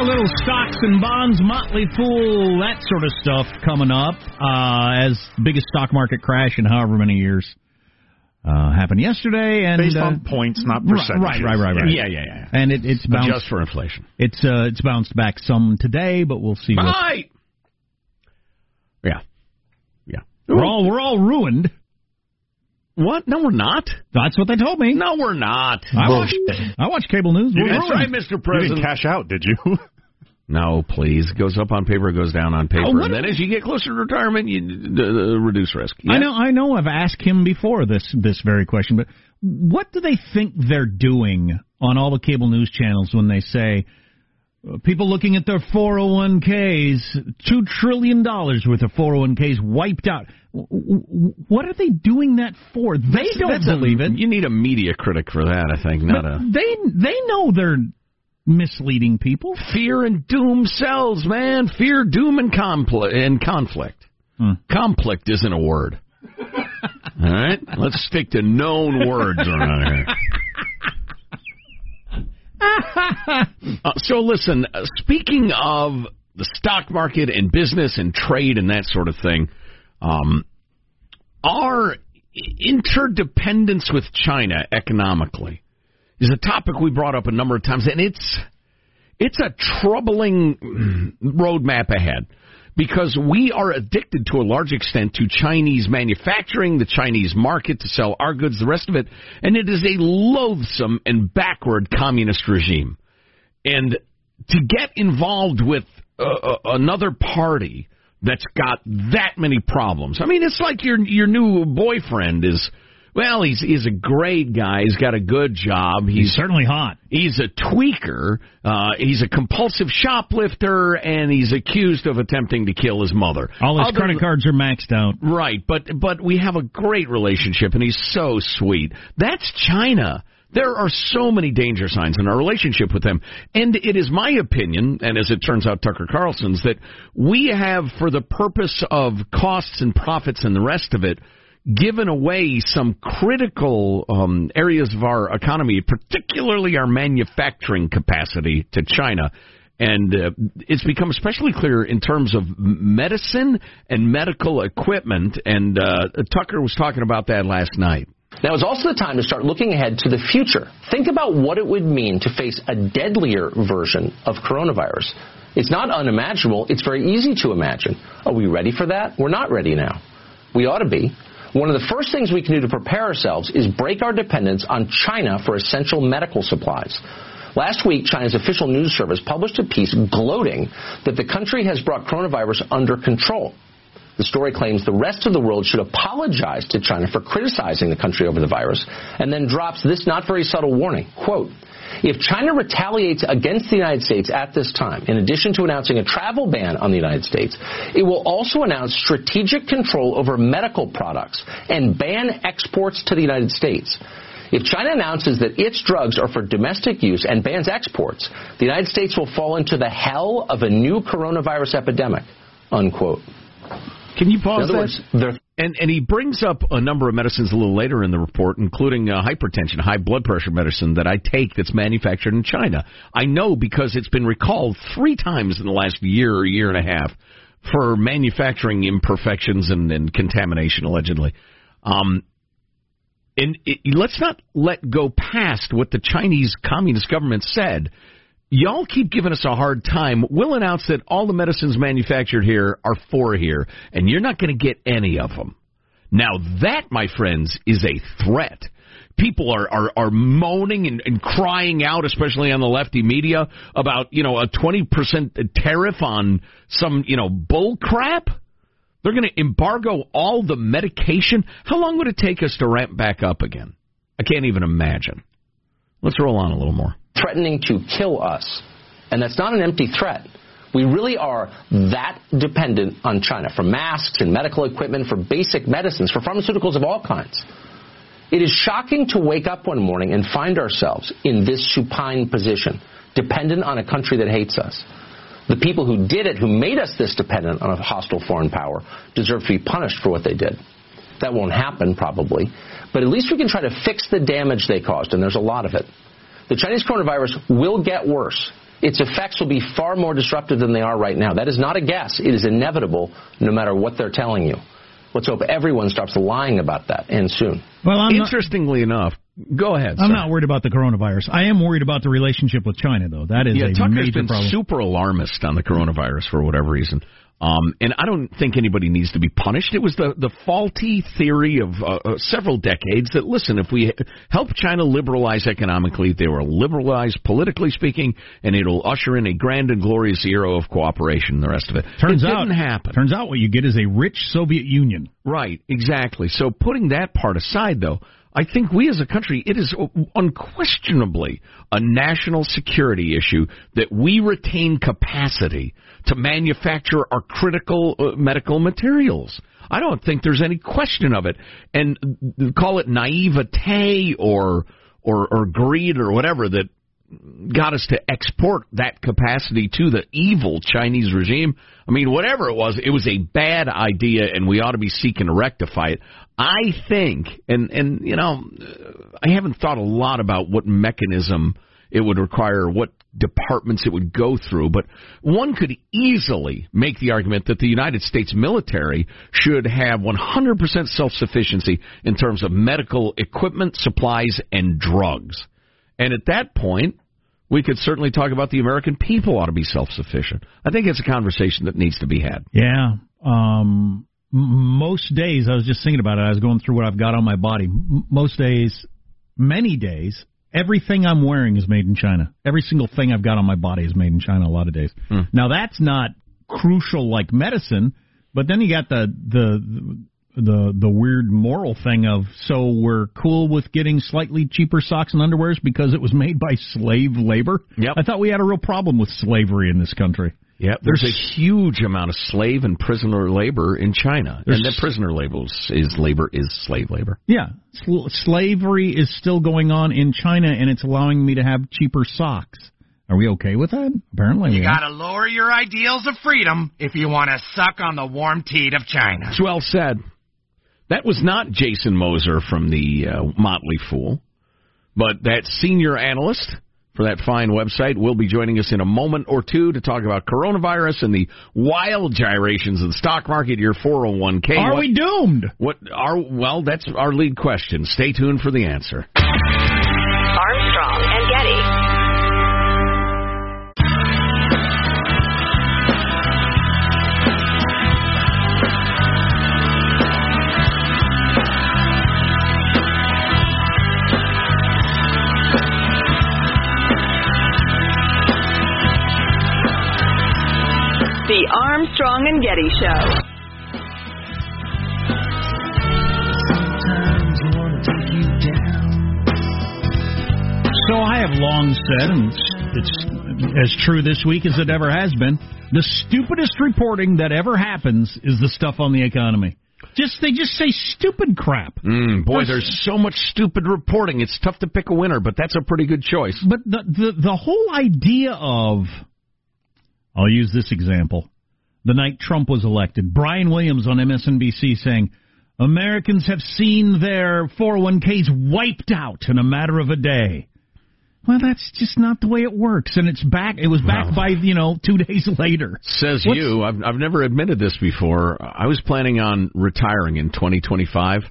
a little stocks and bonds, Motley Fool, that sort of stuff coming up as biggest stock market crash in however many years happened yesterday. And based on points, not percentages. Right. Yeah. And it's bounced. Adjust for inflation. It's bounced back some today, but we'll see. Right. Yeah. We're all ruined. What? No, we're not. That's what they told me. No, we're not. I watch cable news. That's right, Mr. President. You didn't cash out, did you? No, please. It goes up on paper, it goes down on paper. And then as you get closer to retirement, you reduce risk. Yeah? I know. I've asked him before this very question, but what do they think they're doing on all the cable news channels when they say, people looking at their 401ks, $2 trillion worth of 401ks wiped out. What are they doing that for? They don't believe it. You need a media critic for that, I think. They know they're misleading people. Fear and doom sells, man. Fear, doom, and conflict. Conflict isn't a word. All right? Let's stick to known words around here. So listen, speaking of the stock market and business and trade and that sort of thing, our interdependence with China economically is a topic we brought up a number of times, and it's a troubling roadmap ahead because we are addicted to a large extent to Chinese manufacturing, the Chinese market to sell our goods, the rest of it, and it is a loathsome and backward communist regime. And to get involved with another party that's got that many problems, I mean, it's like your new boyfriend is, well, he's a great guy, he's got a good job. He's certainly hot. He's a tweaker, he's a compulsive shoplifter, and he's accused of attempting to kill his mother. All his credit cards are maxed out. Right, but we have a great relationship, and he's so sweet. That's China. There are so many danger signs in our relationship with them. And it is my opinion, and as it turns out Tucker Carlson's, that we have, for the purpose of costs and profits and the rest of it, given away some critical areas of our economy, particularly our manufacturing capacity, to China. And it's become especially clear in terms of medicine and medical equipment. And Tucker was talking about that last night. Now is also the time to start looking ahead to the future. Think about what it would mean to face a deadlier version of coronavirus. It's not unimaginable. It's very easy to imagine. Are we ready for that? We're not ready now. We ought to be. One of the first things we can do to prepare ourselves is break our dependence on China for essential medical supplies. Last week, China's official news service published a piece gloating that the country has brought coronavirus under control. The story claims the rest of the world should apologize to China for criticizing the country over the virus, and then drops this not very subtle warning, quote, if China retaliates against the United States at this time, in addition to announcing a travel ban on the United States, it will also announce strategic control over medical products and ban exports to the United States. If China announces that its drugs are for domestic use and bans exports, the United States will fall into the hell of a new coronavirus epidemic, unquote. Can you pause that? And he brings up a number of medicines a little later in the report, including hypertension, high blood pressure medicine that I take that's manufactured in China. I know because it's been recalled 3 times in the last year or year and a half for manufacturing imperfections and contamination, allegedly. Let's not let go past what the Chinese Communist government said. Y'all keep giving us a hard time. We'll announce that all the medicines manufactured here are for here, and you're not going to get any of them. Now that, my friends, is a threat. People are moaning and crying out, especially on the lefty media, about, you know, a 20% tariff on some, you know, bull crap. They're going to embargo all the medication. How long would it take us to ramp back up again? I can't even imagine. Let's roll on a little more. Threatening to kill us. And that's not an empty threat. We really are that dependent on China for masks and medical equipment, for basic medicines, for pharmaceuticals of all kinds. It is shocking to wake up one morning and find ourselves in this supine position, dependent on a country that hates us. The people who did it, who made us this dependent on a hostile foreign power, deserve to be punished for what they did. That won't happen, probably. But at least we can try to fix the damage they caused, and there's a lot of it. The Chinese coronavirus will get worse. its effects will be far more disruptive than they are right now. That is not a guess. It is inevitable, no matter what they're telling you. Let's hope everyone stops lying about that, and soon. Well, Interestingly enough, go ahead. I'm not worried about the coronavirus. I am worried about the relationship with China, though. That is a major problem. Yeah, Tucker's been super alarmist on the coronavirus for whatever reason. And I don't think anybody needs to be punished. It was the faulty theory of several decades that, listen, if we help China liberalize economically, they will liberalize politically speaking, and it'll usher in a grand and glorious era of cooperation and the rest of it. Turns out it didn't happen. Turns out what you get is a rich Soviet Union. Right, exactly. So putting that part aside, though, I think we as a country, it is unquestionably a national security issue that we retain capacity to manufacture our critical medical materials. I don't think there's any question of it. And call it naivete or greed or whatever that got us to export that capacity to the evil Chinese regime. I mean, whatever it was a bad idea, and we ought to be seeking to rectify it. I think, and you know, I haven't thought a lot about what mechanism it would require, what departments it would go through, but one could easily make the argument that the United States military should have 100% self-sufficiency in terms of medical equipment, supplies, and drugs. And at that point, we could certainly talk about the American people ought to be self-sufficient. I think it's a conversation that needs to be had. Yeah. Most days, I was just thinking about it. I was going through what I've got on my body. Many days, everything I'm wearing is made in China. Every single thing I've got on my body is made in China a lot of days. Now, that's not crucial like medicine, but then you got the weird moral thing of, so we're cool with getting slightly cheaper socks and underwears because it was made by slave labor? Yep. I thought we had a real problem with slavery in this country. Yeah, there's a huge amount of slave and prisoner labor in China. And that prisoner labor is slave labor. Yeah. Slavery is still going on in China, and it's allowing me to have cheaper socks. Are we okay with that? Apparently, you got to lower your ideals of freedom if you want to suck on the warm teat of China. It's well said. That was not Jason Moser from the Motley Fool, but that senior analyst for that fine website will be joining us in a moment or two to talk about coronavirus and the wild gyrations of the stock market, your 401k. Are we doomed? Well, that's our lead question. Stay tuned for the answer. Armstrong and Getty. The Armstrong and Getty Show. Sometimes I want to take you down. So I have long said, and it's as true this week as it ever has been, the stupidest reporting that ever happens is the stuff on the economy. They just say stupid crap. There's so much stupid reporting. It's tough to pick a winner, but that's a pretty good choice. But the whole idea of... I'll use this example. The night Trump was elected, Brian Williams on MSNBC saying, Americans have seen their 401ks wiped out in a matter of a day. Well, that's just not the way it works. And it's back. It was back by, 2 days later. Says you. I've never admitted this before. I was planning on retiring in 2025.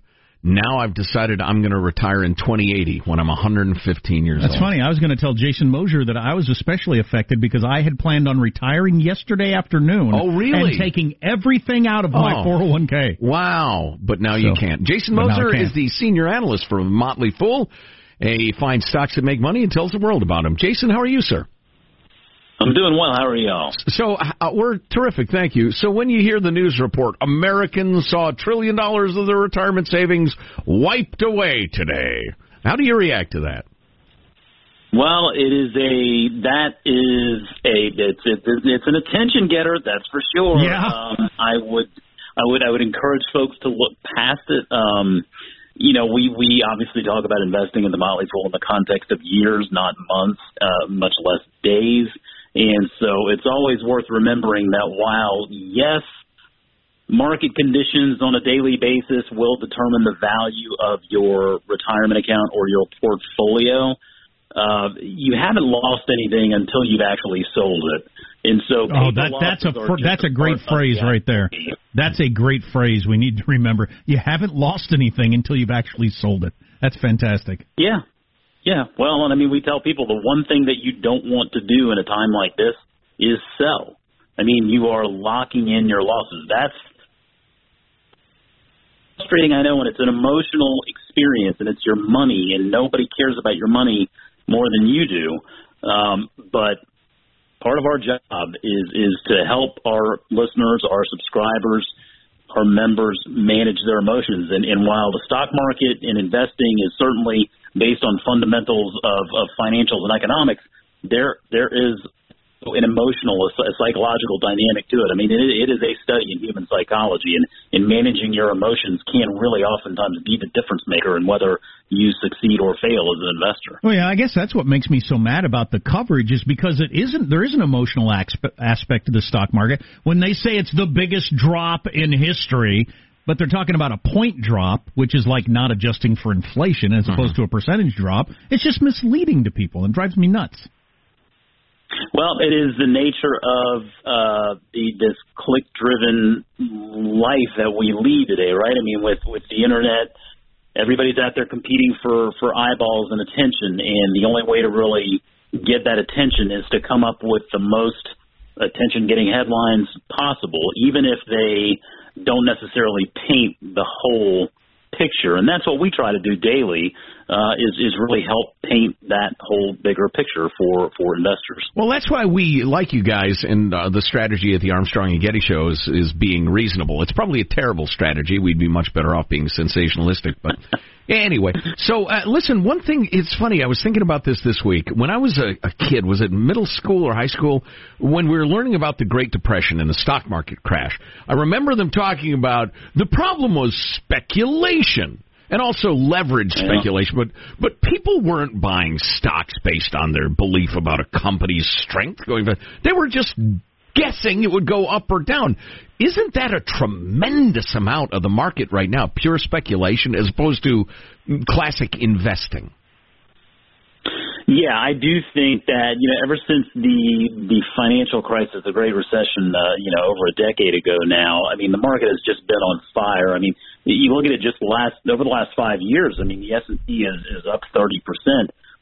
Now I've decided I'm going to retire in 2080 when I'm 115 years old. That's funny. I was going to tell Jason Moser that I was especially affected because I had planned on retiring yesterday afternoon. Oh, really? And taking everything out of my 401k. Wow. But now you can't. Jason Moser is the senior analyst for Motley Fool. He finds stocks that make money and tells the world about them. Jason, how are you, sir? I'm doing well. How are y'all? So we're terrific, thank you. So when you hear the news report, Americans saw $1 trillion of their retirement savings wiped away today. How do you react to that? Well, it's an attention getter, that's for sure. Yeah. I would encourage folks to look past it. We obviously talk about investing in the Motley Fool in the context of years, not months, much less days. And so it's always worth remembering that while, yes, market conditions on a daily basis will determine the value of your retirement account or your portfolio, you haven't lost anything until you've actually sold it. And so that's a great phrase right there. That's a great phrase we need to remember. You haven't lost anything until you've actually sold it. That's fantastic. Yeah. Yeah. Well, and I mean, we tell people the one thing that you don't want to do in a time like this is sell. I mean, you are locking in your losses. That's frustrating, I know, and it's an emotional experience, and it's your money, and nobody cares about your money more than you do. But part of our job is to help our listeners, our subscribers, our members manage their emotions. And while the stock market and investing is certainly based on fundamentals of financials and economics, there is an emotional, a psychological dynamic to it. I mean, it is a study in human psychology, and managing your emotions can really oftentimes be the difference maker in whether you succeed or fail as an investor. Well, yeah, I guess that's what makes me so mad about the coverage is because there is an emotional aspect to the stock market. When they say it's the biggest drop in history, but they're talking about a point drop, which is like not adjusting for inflation as opposed to a percentage drop, it's just misleading to people and drives me nuts. Well, it is the nature of this click-driven life that we lead today, right? I mean, with the Internet, everybody's out there competing for eyeballs and attention, and the only way to really get that attention is to come up with the most attention-getting headlines possible, even if they don't necessarily paint the whole picture. And that's what we try to do daily, is really help paint that whole bigger picture for investors. Well, that's why we like you guys, and the strategy at the Armstrong and Getty show is being reasonable. It's probably a terrible strategy. We'd be much better off being sensationalistic. But anyway, so listen, one thing, it's funny, I was thinking about this week. When I was a kid, was it middle school or high school, when we were learning about the Great Depression and the stock market crash, I remember them talking about the problem was speculation. And also leverage speculation, but people weren't buying stocks based on their belief about a company's strength going back. They were just guessing it would go up or down. Isn't that a tremendous amount of the market right now, pure speculation as opposed to classic investing? Yeah, I do think that, you know, ever since the financial crisis, the Great Recession, over a decade ago now, I mean, the market has just been on fire. I mean, you look at it over the last 5 years, I mean, the S&P is up 30%.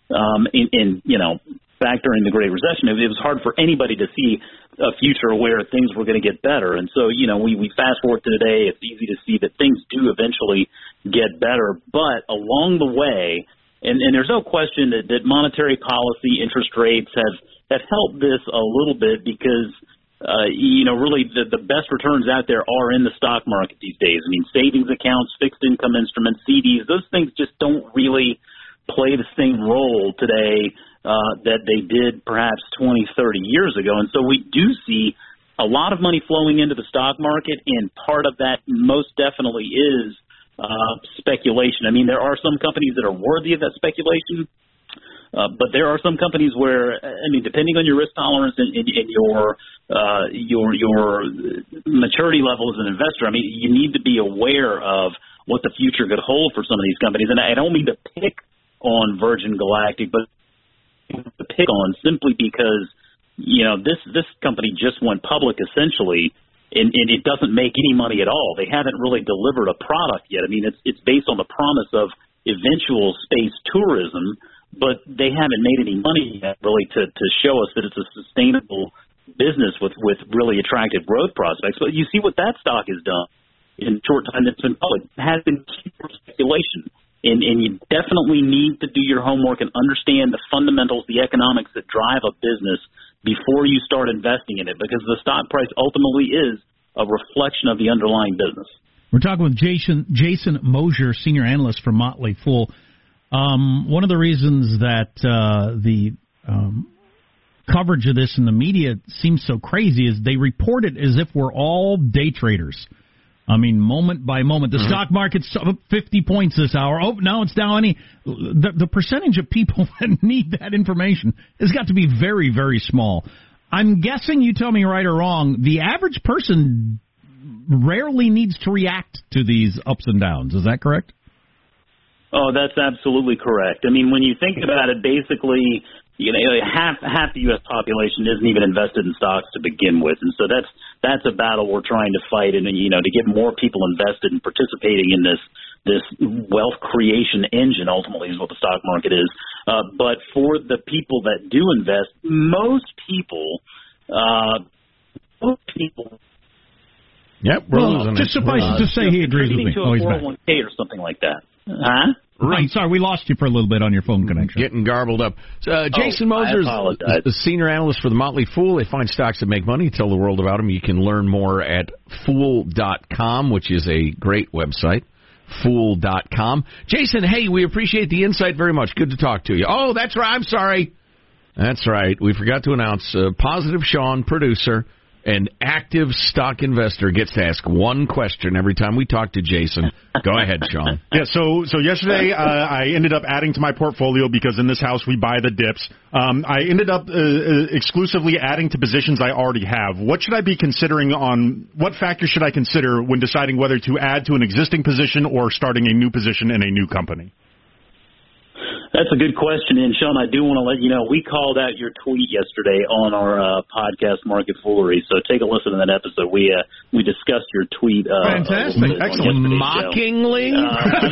Back during the Great Recession, it was hard for anybody to see a future where things were going to get better. And so, you know, we fast forward to today, it's easy to see that things do eventually get better. But along the way, and there's no question that monetary policy, interest rates have helped this a little bit because, really the best returns out there are in the stock market these days. I mean, savings accounts, fixed income instruments, CDs, those things just don't really play the same role today that they did perhaps 20, 30 years ago. And so we do see a lot of money flowing into the stock market, and part of that most definitely is speculation. I mean, there are some companies that are worthy of that speculation, but there are some companies where, I mean, depending on your risk tolerance and your maturity level as an investor, I mean, you need to be aware of what the future could hold for some of these companies. And I don't mean to pick on Virgin Galactic, but to pick on simply because, you know, this company just went public essentially. And it doesn't make any money at all. They haven't really delivered a product yet. I mean, it's based on the promise of eventual space tourism, but they haven't made any money yet really to show us that it's a sustainable business with really attractive growth prospects. But you see what that stock has done in the short time that's been public. It has been pure speculation. And you definitely need to do your homework and understand the fundamentals, the economics that drive a business before you start investing in it, because the stock price ultimately is a reflection of the underlying business. We're talking with Jason Moser, senior analyst for Motley Fool. One of the reasons that the coverage of this in the media seems so crazy is they report it as if we're all day traders. I mean, moment by moment. The stock market's up 50 points this hour. Oh, now it's down. The percentage of people that need that information has got to be very, very small. I'm guessing, you tell me right or wrong, the average person rarely needs to react to these ups and downs. Is that correct? Oh, that's absolutely correct. I mean, when you think about it, basically, you know, half the U.S. population isn't even invested in stocks to begin with, and so that's a battle we're trying to fight, and you know, to get more people invested and participating in this wealth creation engine, ultimately, is what the stock market is. But for the people that do invest, most people. Yep, we're losing it. Just suffice it to say, he agrees with me. To a 401k or something like that. Huh? Right. I'm sorry, we lost you for a little bit on your phone connection. Getting garbled up. So, Jason Moser is the senior analyst for the Motley Fool. They find stocks that make money, tell the world about them. You can learn more at fool.com, which is a great website. Fool.com. Jason, hey, we appreciate the insight very much. Good to talk to you. Oh, that's right. I'm sorry. That's right. We forgot to announce Positive Sean, producer, an active stock investor, gets to ask one question every time we talk to Jason. Go ahead, Sean. Yeah, so yesterday I ended up adding to my portfolio because in this house we buy the dips. I ended up exclusively adding to positions I already have. What should I be considering on what factors should I consider when deciding whether to add to an existing position or starting a new position in a new company? That's a good question, and Sean, I do want to let you know, we called out your tweet yesterday on our podcast, Market Foolery, so take a listen to that episode. We discussed your tweet. Fantastic. Excellent. Mockingly? So,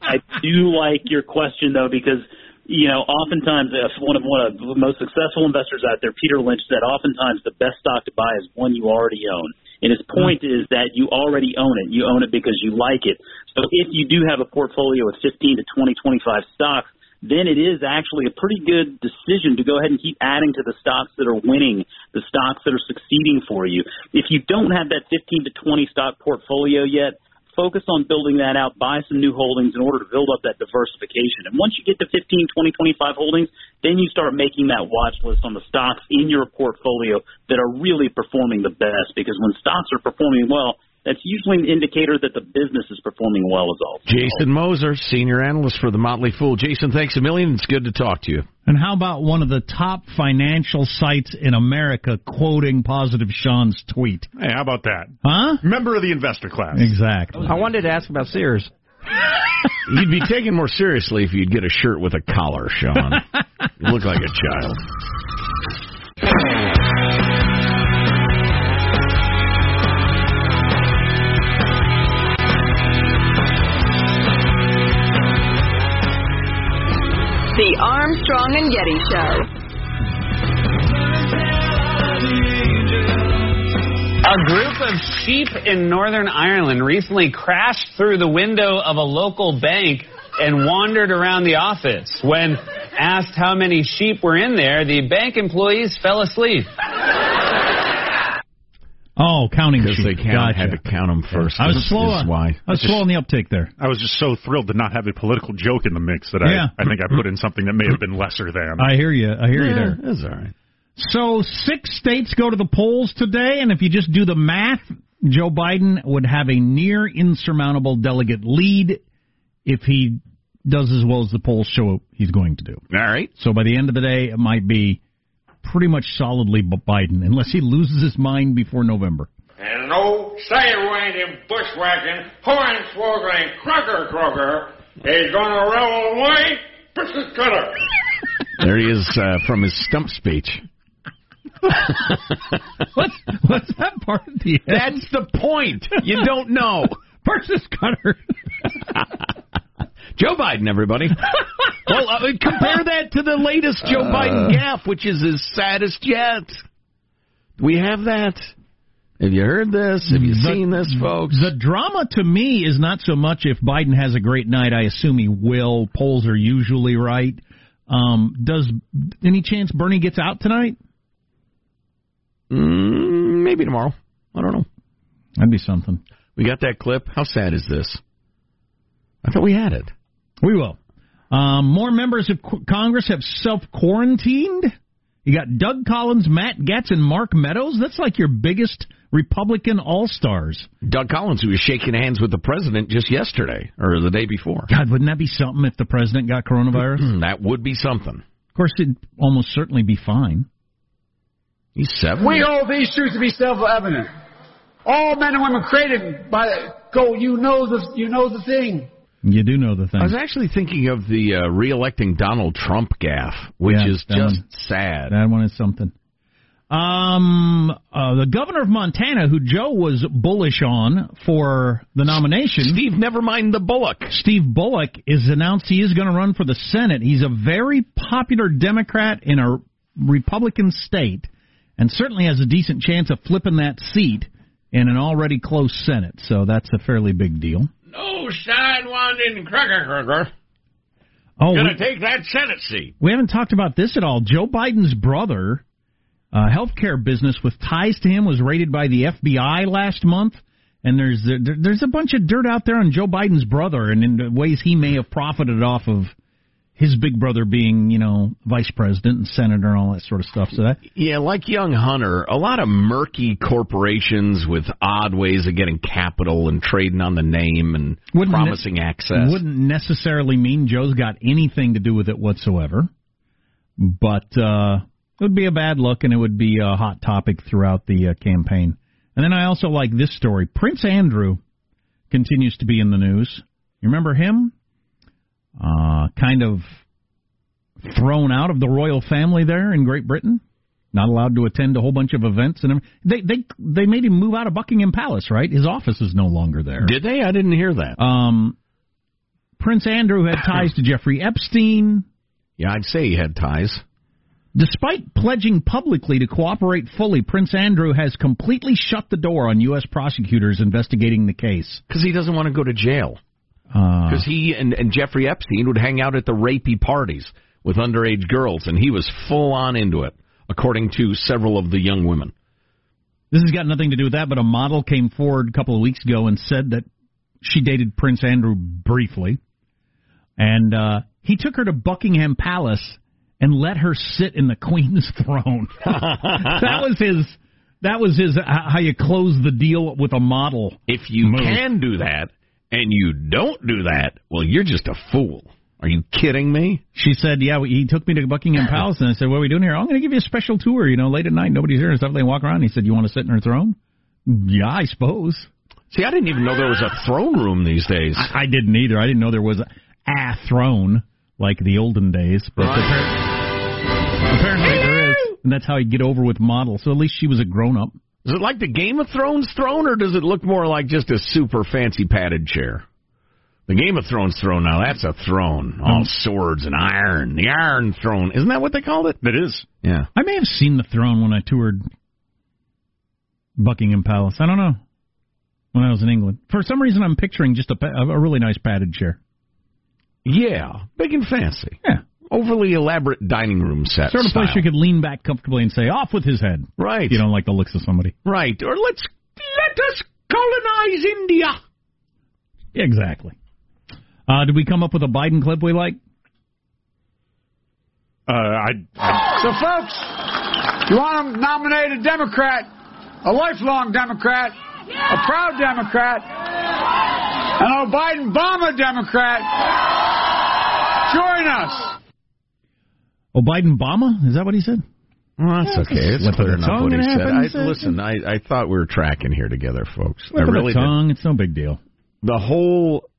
I do like your question, though, because, you know, oftentimes, one of the most successful investors out there, Peter Lynch, said oftentimes the best stock to buy is one you already own. And his point is that you already own it. You own it because you like it. So if you do have a portfolio of 15 to 20, 25 stocks, then it is actually a pretty good decision to go ahead and keep adding to the stocks that are winning, the stocks that are succeeding for you. If you don't have that 15 to 20 stock portfolio yet, focus on building that out, buy some new holdings in order to build up that diversification. And once you get to 15, 20, 25 holdings, then you start making that watch list on the stocks in your portfolio that are really performing the best, because when stocks are performing well, that's usually an indicator that the business is performing well as well. Jason Moser, senior analyst for The Motley Fool. Jason, thanks a million. It's good to talk to you. And how about one of the top financial sites in America quoting Positive Sean's tweet? Hey, how about that? Huh? Member of the investor class. Exactly. I wanted to ask about Sears. You'd be taken more seriously if you'd get a shirt with a collar, Sean. You look like a child. The Armstrong and Getty Show. A group of sheep in Northern Ireland recently crashed through the window of a local bank and wandered around the office. When asked how many sheep were in there, the bank employees fell asleep. Oh, counting sheep. Because they had to count them first. I was slow on the uptake there. I was just so thrilled to not have a political joke in the mix that I think I put in something that may have been lesser than. I hear you. I hear you there. That's all right. So 6 states go to the polls today, and if you just do the math, Joe Biden would have a near insurmountable delegate lead if he does as well as the polls show he's going to do. All right. So by the end of the day, it might be pretty much solidly Biden, unless he loses his mind before November. And no sidewind, bushwhacking, hornswoggling, crocker is going to roll away, versus cutter. There he is from his stump speech. What's that part at the end? That's the point. You don't know. Versus cutter. Joe Biden, everybody. Well, compare that to the latest Joe Biden gaffe, which is as saddest yet. We have that. Have you heard this? Have you seen this, folks? The drama to me is not so much if Biden has a great night. I assume he will. Polls are usually right. Does any chance Bernie gets out tonight? Maybe tomorrow. I don't know. That'd be something. We got that clip. How sad is this? I thought we had it. We will. More members of Congress have self-quarantined. You got Doug Collins, Matt Gaetz, and Mark Meadows. That's like your biggest Republican all-stars. Doug Collins, who was shaking hands with the president just yesterday, or the day before. God, wouldn't that be something if the president got coronavirus? That would be something. Of course, it'd almost certainly be fine. He's 7. We hold these truths to be self-evident. All men and women created by... Go, you know the thing. You do know the thing. I was actually thinking of the re-electing Donald Trump gaffe, which is just sad. That one is something. The governor of Montana, who Joe was bullish on for the nomination. Steve, never mind the Bullock. Steve Bullock is announced he is going to run for the Senate. He's a very popular Democrat in a Republican state and certainly has a decent chance of flipping that seat in an already close Senate. So that's a fairly big deal. No sidewinding cracker. Oh, going to take that Senate seat. We haven't talked about this at all. Joe Biden's brother... healthcare business with ties to him was raided by the FBI last month, and there's a bunch of dirt out there on Joe Biden's brother and in the ways he may have profited off of his big brother being, you know, vice president and senator and all that sort of stuff. So that like young Hunter, a lot of murky corporations with odd ways of getting capital and trading on the name and promising access. Wouldn't necessarily mean Joe's got anything to do with it whatsoever, but. It would be a bad look, and it would be a hot topic throughout the campaign. And then I also like this story. Prince Andrew continues to be in the news. You remember him? Kind of thrown out of the royal family there in Great Britain. Not allowed to attend a whole bunch of events. And they made him move out of Buckingham Palace, right? His office is no longer there. Did they? I didn't hear that. Prince Andrew had ties to Jeffrey Epstein. Yeah, I'd say he had ties. Despite pledging publicly to cooperate fully, Prince Andrew has completely shut the door on U.S. prosecutors investigating the case. Because he doesn't want to go to jail. Because he and Jeffrey Epstein would hang out at the rapey parties with underage girls, and he was full on into it, according to several of the young women. This has got nothing to do with that, but a model came forward a couple of weeks ago and said that she dated Prince Andrew briefly, and he took her to Buckingham Palace and let her sit in the Queen's throne. That was his. How you close the deal with a model. If you can do that and you don't do that, well, you're just a fool. Are you kidding me? She said, "Yeah, he took me to Buckingham Palace," and I said, "What are we doing here?" "I'm going to give you a special tour. You know, late at night, nobody's here and stuff. They walk around." And he said, "You want to sit in her throne?" "Yeah, I suppose." See, I didn't even know there was a throne room these days. I didn't either. I didn't know there was a throne. Like the olden days, but apparently there is, and that's how you get over with models. So at least she was a grown-up. Is it like the Game of Thrones throne, or does it look more like just a super fancy padded chair? The Game of Thrones throne, now that's a throne, all swords and iron. The Iron Throne, isn't that what they called it? It is. Yeah, I may have seen the throne when I toured Buckingham Palace. I don't know, when I was in England. For some reason, I'm picturing just a really nice padded chair. Yeah, big and fancy. Yeah. Overly elaborate dining room set. Sort of place you could lean back comfortably and say, off with his head. Right. If you don't like the looks of somebody. Right. Or let us colonize India. Exactly. Did we come up with a Biden clip we like? So, folks, you want to nominate a Democrat, a lifelong Democrat, a proud Democrat, an O'Biden-Bama Democrat. Join us. O'Biden-Bama? Is that what he said? Well, that's okay. It's clear enough what he said. I thought we were tracking here together, folks. Slip of the tongue. It's no big deal.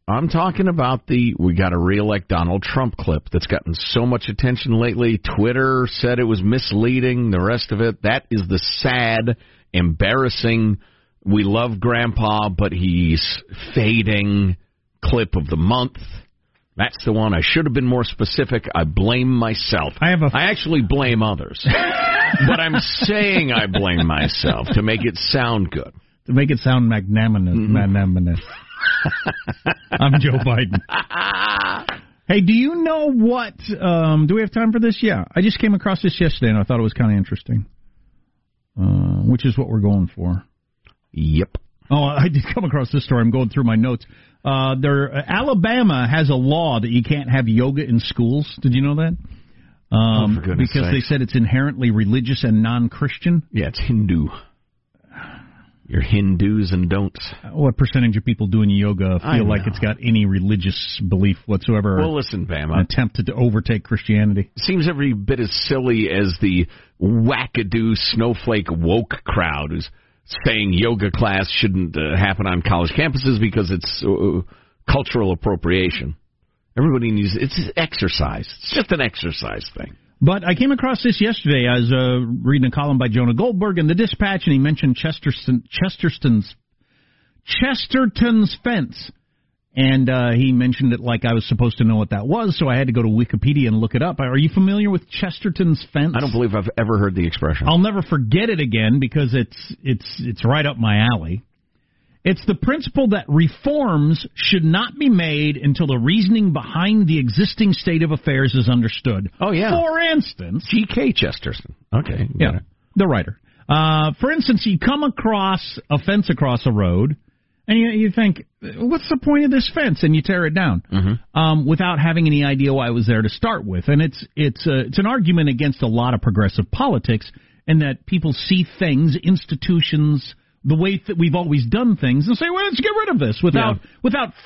I'm talking about we got to re-elect Donald Trump clip that's gotten so much attention lately. Twitter said it was misleading, the rest of it. That is the sad, embarrassing, we love Grandpa, but he's fading clip of the month. That's the one. I should have been more specific. I blame myself. I actually blame others. But I'm saying I blame myself to make it sound good. To make it sound magnanimous. Mm-hmm. Magnanimous. I'm Joe Biden. Hey, do you know what... do we have time for this? Yeah. I just came across this yesterday, and I thought it was kind of interesting, which is what we're going for. Yep. Oh, I did come across this story. I'm going through my notes. Alabama has a law that you can't have yoga in schools. Did you know that? For goodness because sake. They said it's inherently religious and non-Christian. Yeah, it's Hindu. You're Hindus and don'ts. What percentage of people doing yoga feel like it's got any religious belief whatsoever? Well, listen, Bama. An attempt to overtake Christianity. Seems every bit as silly as the wackadoo snowflake woke crowd who's saying yoga class shouldn't happen on college campuses because it's cultural appropriation. Everybody needs it. It's exercise. It's just an exercise thing. But I came across this yesterday. I was reading a column by Jonah Goldberg in The Dispatch, and he mentioned Chesterton's fence. And he mentioned it like I was supposed to know what that was, so I had to go to Wikipedia and look it up. Are you familiar with Chesterton's fence? I don't believe I've ever heard the expression. I'll never forget it again because it's right up my alley. It's the principle that reforms should not be made until the reasoning behind the existing state of affairs is understood. Oh, yeah. For instance... G.K. Chesterton. Okay. Yeah, the writer. For instance, you come across a fence across a road... And you think, what's the point of this fence? And you tear it down without having any idea why it was there to start with. And it's an argument against a lot of progressive politics in that people see things, institutions, the way that we've always done things, and say, well, let's get rid of this without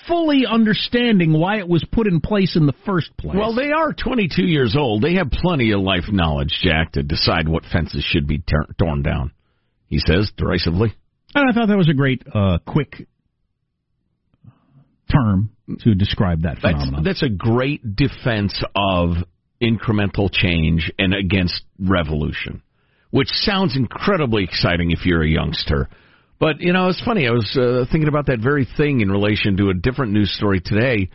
fully understanding why it was put in place in the first place. Well, they are 22 years old. They have plenty of life knowledge, Jack, to decide what fences should be torn down, he says derisively. And I thought that was a great, quick term to describe that phenomenon. That's a great defense of incremental change and against revolution, which sounds incredibly exciting if you're a youngster. But, you know, it's funny. I was thinking about that very thing in relation to a different news story today.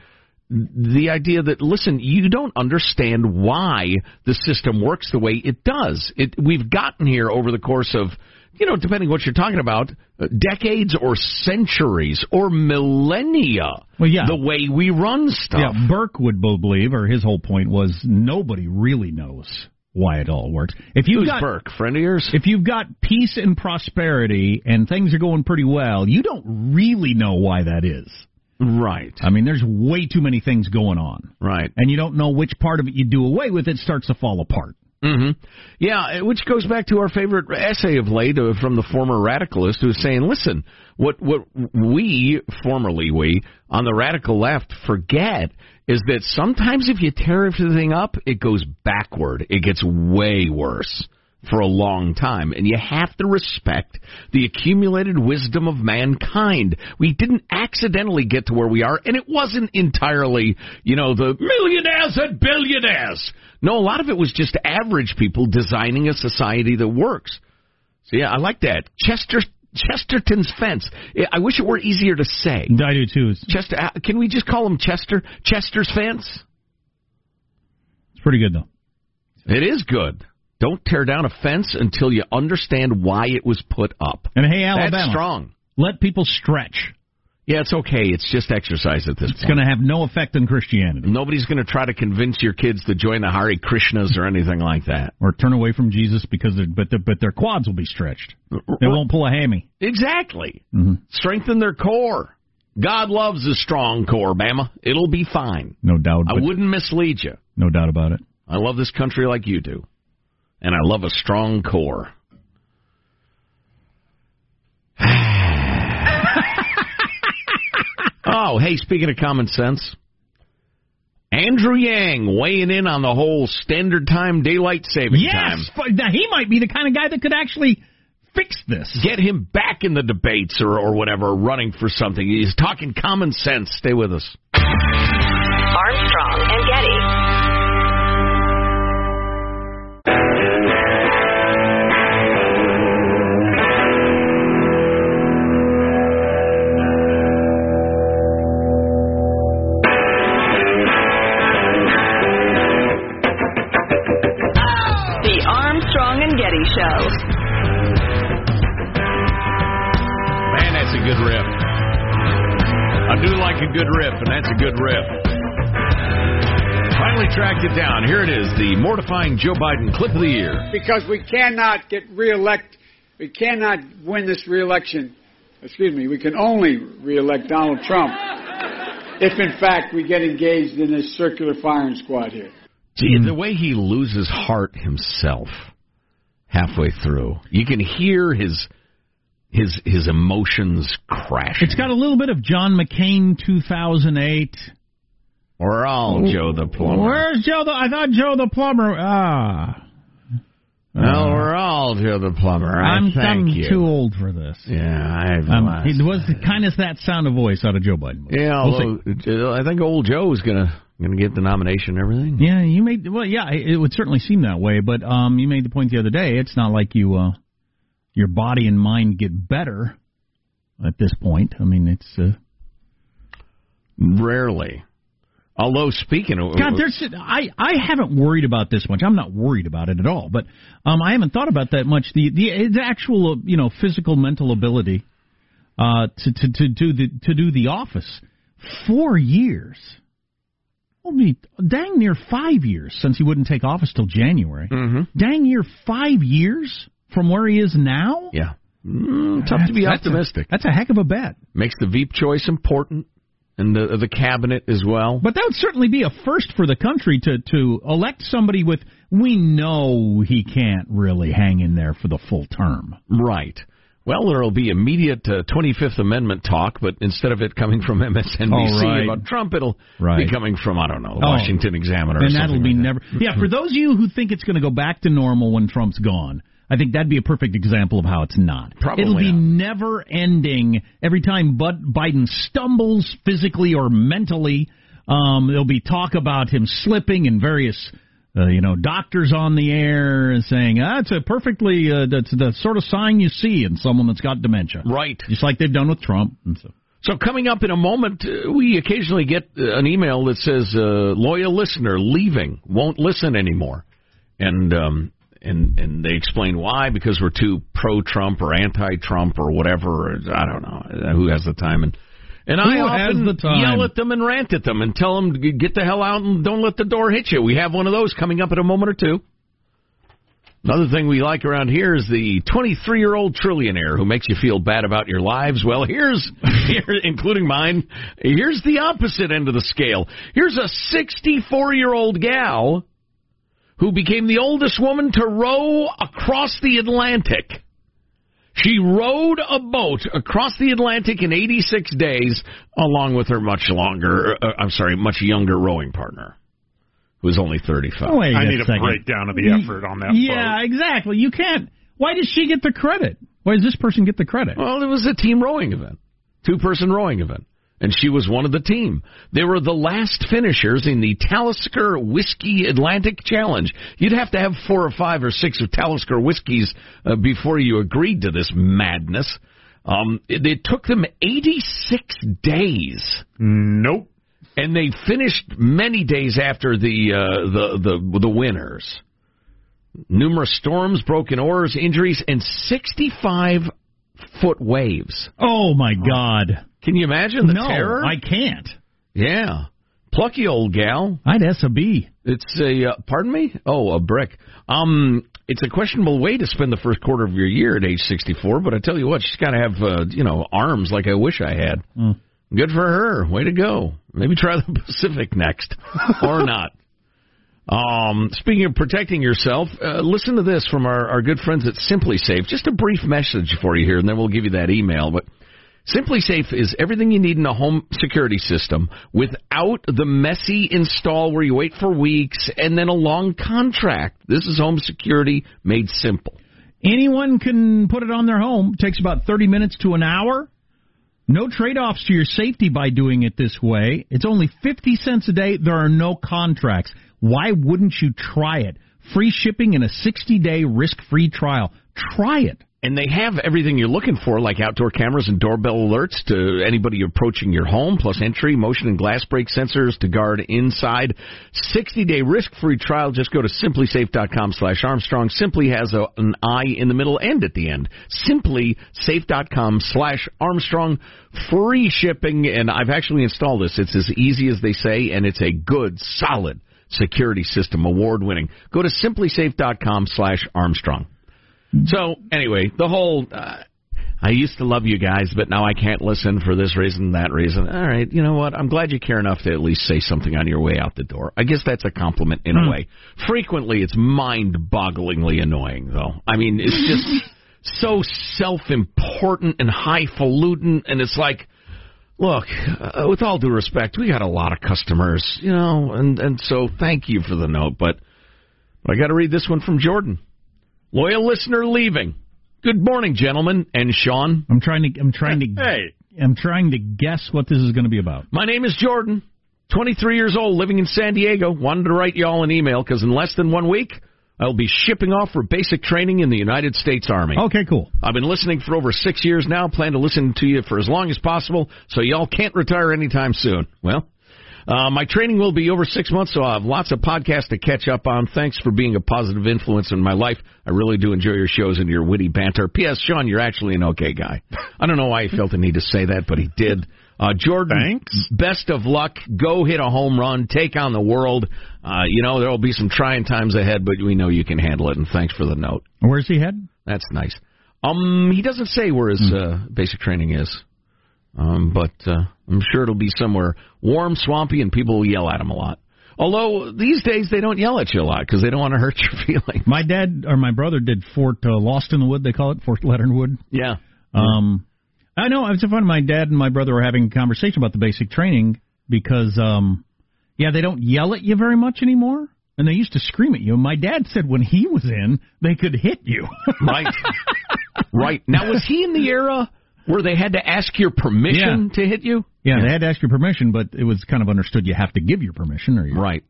The idea that, listen, you don't understand why the system works the way it does. We've gotten here over the course of... You know, depending on what you're talking about, decades or centuries or millennia, the way we run stuff. Yeah, Burke would believe, or his whole point was, nobody really knows why it all works. Who's Burke, friend of yours? If you've got peace and prosperity and things are going pretty well, you don't really know why that is. Right. I mean, there's way too many things going on. Right. And you don't know which part of it you do away with, it starts to fall apart. Mm-hmm. Yeah, which goes back to our favorite essay of late from the former radicalist who's saying, listen, what we on the radical left forget is that sometimes if you tear everything up, it goes backward. It gets way worse for a long time. And you have to respect the accumulated wisdom of mankind. We didn't accidentally get to where we are, and it wasn't entirely, you know, the millionaires and billionaires. No, a lot of it was just average people designing a society that works. So, yeah, I like that. Chesterton's fence. I wish it were easier to say. I do, too. Chester, can we just call him Chester? Chester's fence? It's pretty good, though. It is good. Don't tear down a fence until you understand why it was put up. And, hey, Alabama. That's strong. Let people stretch. Yeah, it's okay. It's just exercise at this point. It's going to have no effect on Christianity. Nobody's going to try to convince your kids to join the Hare Krishnas or anything like that. Or turn away from Jesus because their quads will be stretched. They won't pull a hammy. Exactly. Mm-hmm. Strengthen their core. God loves a strong core, Bama. It'll be fine. No doubt. I wouldn't mislead you. No doubt about it. I love this country like you do. And I love a strong core. Oh, hey, speaking of common sense, Andrew Yang weighing in on the whole standard time, daylight saving time. Yes, he might be the kind of guy that could actually fix this. Get him back in the debates or whatever, running for something. He's talking common sense. Stay with us. Armstrong and Getty. Tracked it down. Here it is, the mortifying Joe Biden clip of the year. Because we cannot we cannot win this re-election. Excuse me, we can only re-elect Donald Trump if, in fact, we get engaged in this circular firing squad here. Gee, the way he loses heart himself halfway through, you can hear his emotions crashing. It's got a little bit of John McCain 2008. We're all Joe the Plumber. Where's Joe the... I thought Joe the Plumber... Well, we're all Joe the Plumber. I'm too old for this. Yeah, it was kind of that sound of voice out of Joe Biden. Yeah, although I think old Joe's going to get the nomination and everything. Yeah, it would certainly seem that way. But you made the point the other day. It's not like you, your body and mind get better at this point. I mean, it's rarely. Although, speaking of... God, I haven't worried about this much. I'm not worried about it at all. But I haven't thought about that much. The actual, physical, mental ability to do the office. 4 years. It'll be dang near 5 years since he wouldn't take office till January. Mm-hmm. Dang near 5 years from where he is now? Yeah. Tough to be optimistic. That's a heck of a bet. Makes the Veep choice important. And the cabinet as well. But that would certainly be a first for the country to elect somebody with, we know he can't really hang in there for the full term. Right. Well, there will be immediate 25th Amendment talk, but instead of it coming from MSNBC about Trump, it'll be coming from, I don't know, the Washington Examiner or something. And that'll be never... Yeah, for those of you who think it's going to go back to normal when Trump's gone... I think that'd be a perfect example of how it's not. Probably it'll be never-ending. Every time Biden stumbles physically or mentally, there'll be talk about him slipping and various, doctors on the air saying, it's a perfectly, that's the sort of sign you see in someone that's got dementia. Right. Just like they've done with Trump. And so coming up in a moment, we occasionally get an email that says, loyal listener leaving, won't listen anymore. And they explain why, because we're too pro-Trump or anti-Trump or whatever. Or I don't know. Who has the time? And I often yell at them and rant at them and tell them to get the hell out and don't let the door hit you. We have one of those coming up in a moment or two. Another thing we like around here is the 23-year-old trillionaire who makes you feel bad about your lives. Well, including mine, here's the opposite end of the scale. Here's a 64-year-old gal who became the oldest woman to row across the Atlantic. She rowed a boat across the Atlantic in 86 days, along with her much younger rowing partner, who was only 35. Oh, I need a breakdown of the effort on that boat. Yeah, exactly. You can't. Why does she get the credit? Why does this person get the credit? Well, it was a team rowing event, two-person rowing event. And she was one of the team. They were the last finishers in the Talisker Whiskey Atlantic Challenge. You'd have to have 4 or 5 or 6 of Talisker whiskeys before you agreed to this madness. It took them 86 days. Nope. And they finished many days after the winners. Numerous storms, broken oars, injuries, and 65-foot waves. Oh, my God. Can you imagine the terror? No, I can't. Yeah. Plucky old gal. I'd S a B. It's a, pardon me? Oh, a brick. It's a questionable way to spend the first quarter of your year at age 64, but I tell you what, she's got to have, arms like I wish I had. Mm. Good for her. Way to go. Maybe try the Pacific next. Or not. Speaking of protecting yourself, listen to this from our good friends at Simply Safe. Just a brief message for you here, and then we'll give you that email, but... Simply Safe is everything you need in a home security system without the messy install where you wait for weeks and then a long contract. This is home security made simple. Anyone can put it on their home. It takes about 30 minutes to an hour. No trade-offs to your safety by doing it this way. It's only 50 cents a day. There are no contracts. Why wouldn't you try it? Free shipping and a 60-day risk-free trial. Try it. And they have everything you're looking for, like outdoor cameras and doorbell alerts to anybody approaching your home, plus entry, motion, and glass break sensors to guard inside. 60-day risk-free trial. Just go to simplysafe.com/Armstrong. Simply has an I in the middle and at the end. Simplysafe.com/Armstrong. Free shipping, and I've actually installed this. It's as easy as they say, and it's a good, solid security system, award-winning. Go to simplysafe.com/Armstrong. So, anyway, the whole, I used to love you guys, but now I can't listen for this reason, that reason. All right, you know what? I'm glad you care enough to at least say something on your way out the door. I guess that's a compliment in a way. Frequently, it's mind-bogglingly annoying, though. I mean, it's just so self-important and highfalutin, and it's like, look, with all due respect, we got a lot of customers, and so thank you for the note, but I got to read this one from Jordan. Loyal listener leaving. Good morning, gentlemen and Sean. I'm trying to guess what this is going to be about. My name is Jordan, 23 years old, living in San Diego. Wanted to write y'all an email because in less than 1 week, I'll be shipping off for basic training in the United States Army. Okay, cool. I've been listening for over 6 years now. Plan to listen to you for as long as possible, so y'all can't retire anytime soon. Well, my training will be over 6 months, so I'll have lots of podcasts to catch up on. Thanks for being a positive influence in my life. I really do enjoy your shows and your witty banter. P.S. Sean, you're actually an okay guy. I don't know why he felt the need to say that, but he did. Jordan, thanks. Best of luck. Go hit a home run. Take on the world. There will be some trying times ahead, but we know you can handle it, and thanks for the note. Where's he headed? That's nice. He doesn't say where his basic training is, but I'm sure it'll be somewhere warm, swampy, and people will yell at him a lot. Although, these days, they don't yell at you a lot because they don't want to hurt your feelings. My dad, or my brother, did Fort Lost in the Wood, they call it, Fort Leonard Wood. Yeah. I know, it's funny, my dad and my brother were having a conversation about the basic training because, they don't yell at you very much anymore, and they used to scream at you. My dad said when he was in, they could hit you. Right. Right. Now, was he in the era where they had to ask your permission to hit you? Yeah, they had to ask your permission, but it was kind of understood you have to give your permission. Right.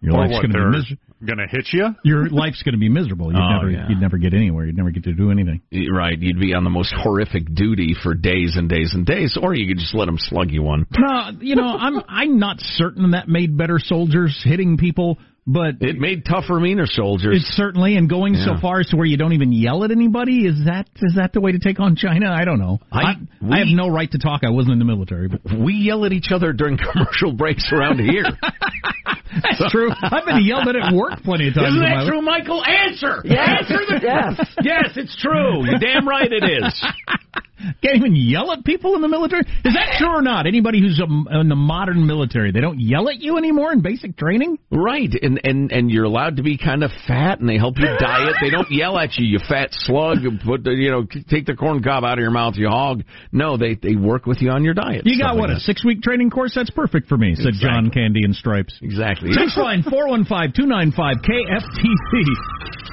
Your life's going to be miserable. Going to hit you? Your life's going to be miserable. You'd never get anywhere. You'd never get to do anything. Right. You'd be on the most horrific duty for days and days and days, or you could just let them slug you one. No, I'm not certain that made better soldiers, hitting people, but... It made tougher, meaner soldiers. It certainly, and going so far as to where you don't even yell at anybody, is that the way to take on China? I don't know. I have no right to talk. I wasn't in the military. But we yell at each other during commercial breaks around here. That's true. I've been yelled at work plenty of times. Isn't that true, Michael? Answer! Yes. Answer the yes. Yes, it's true. You're damn right it is. Can't even yell at people in the military? Is that true or not? Anybody who's in the modern military, they don't yell at you anymore in basic training? Right, and you're allowed to be kind of fat, and they help you diet. They don't yell at you fat slug. Take the corn cob out of your mouth, you hog. No, they work with you on your diet. You got, a 6-week training course? That's perfect for me, said exactly. John Candy and Stripes. Exactly. Text line 415-295-KFTC.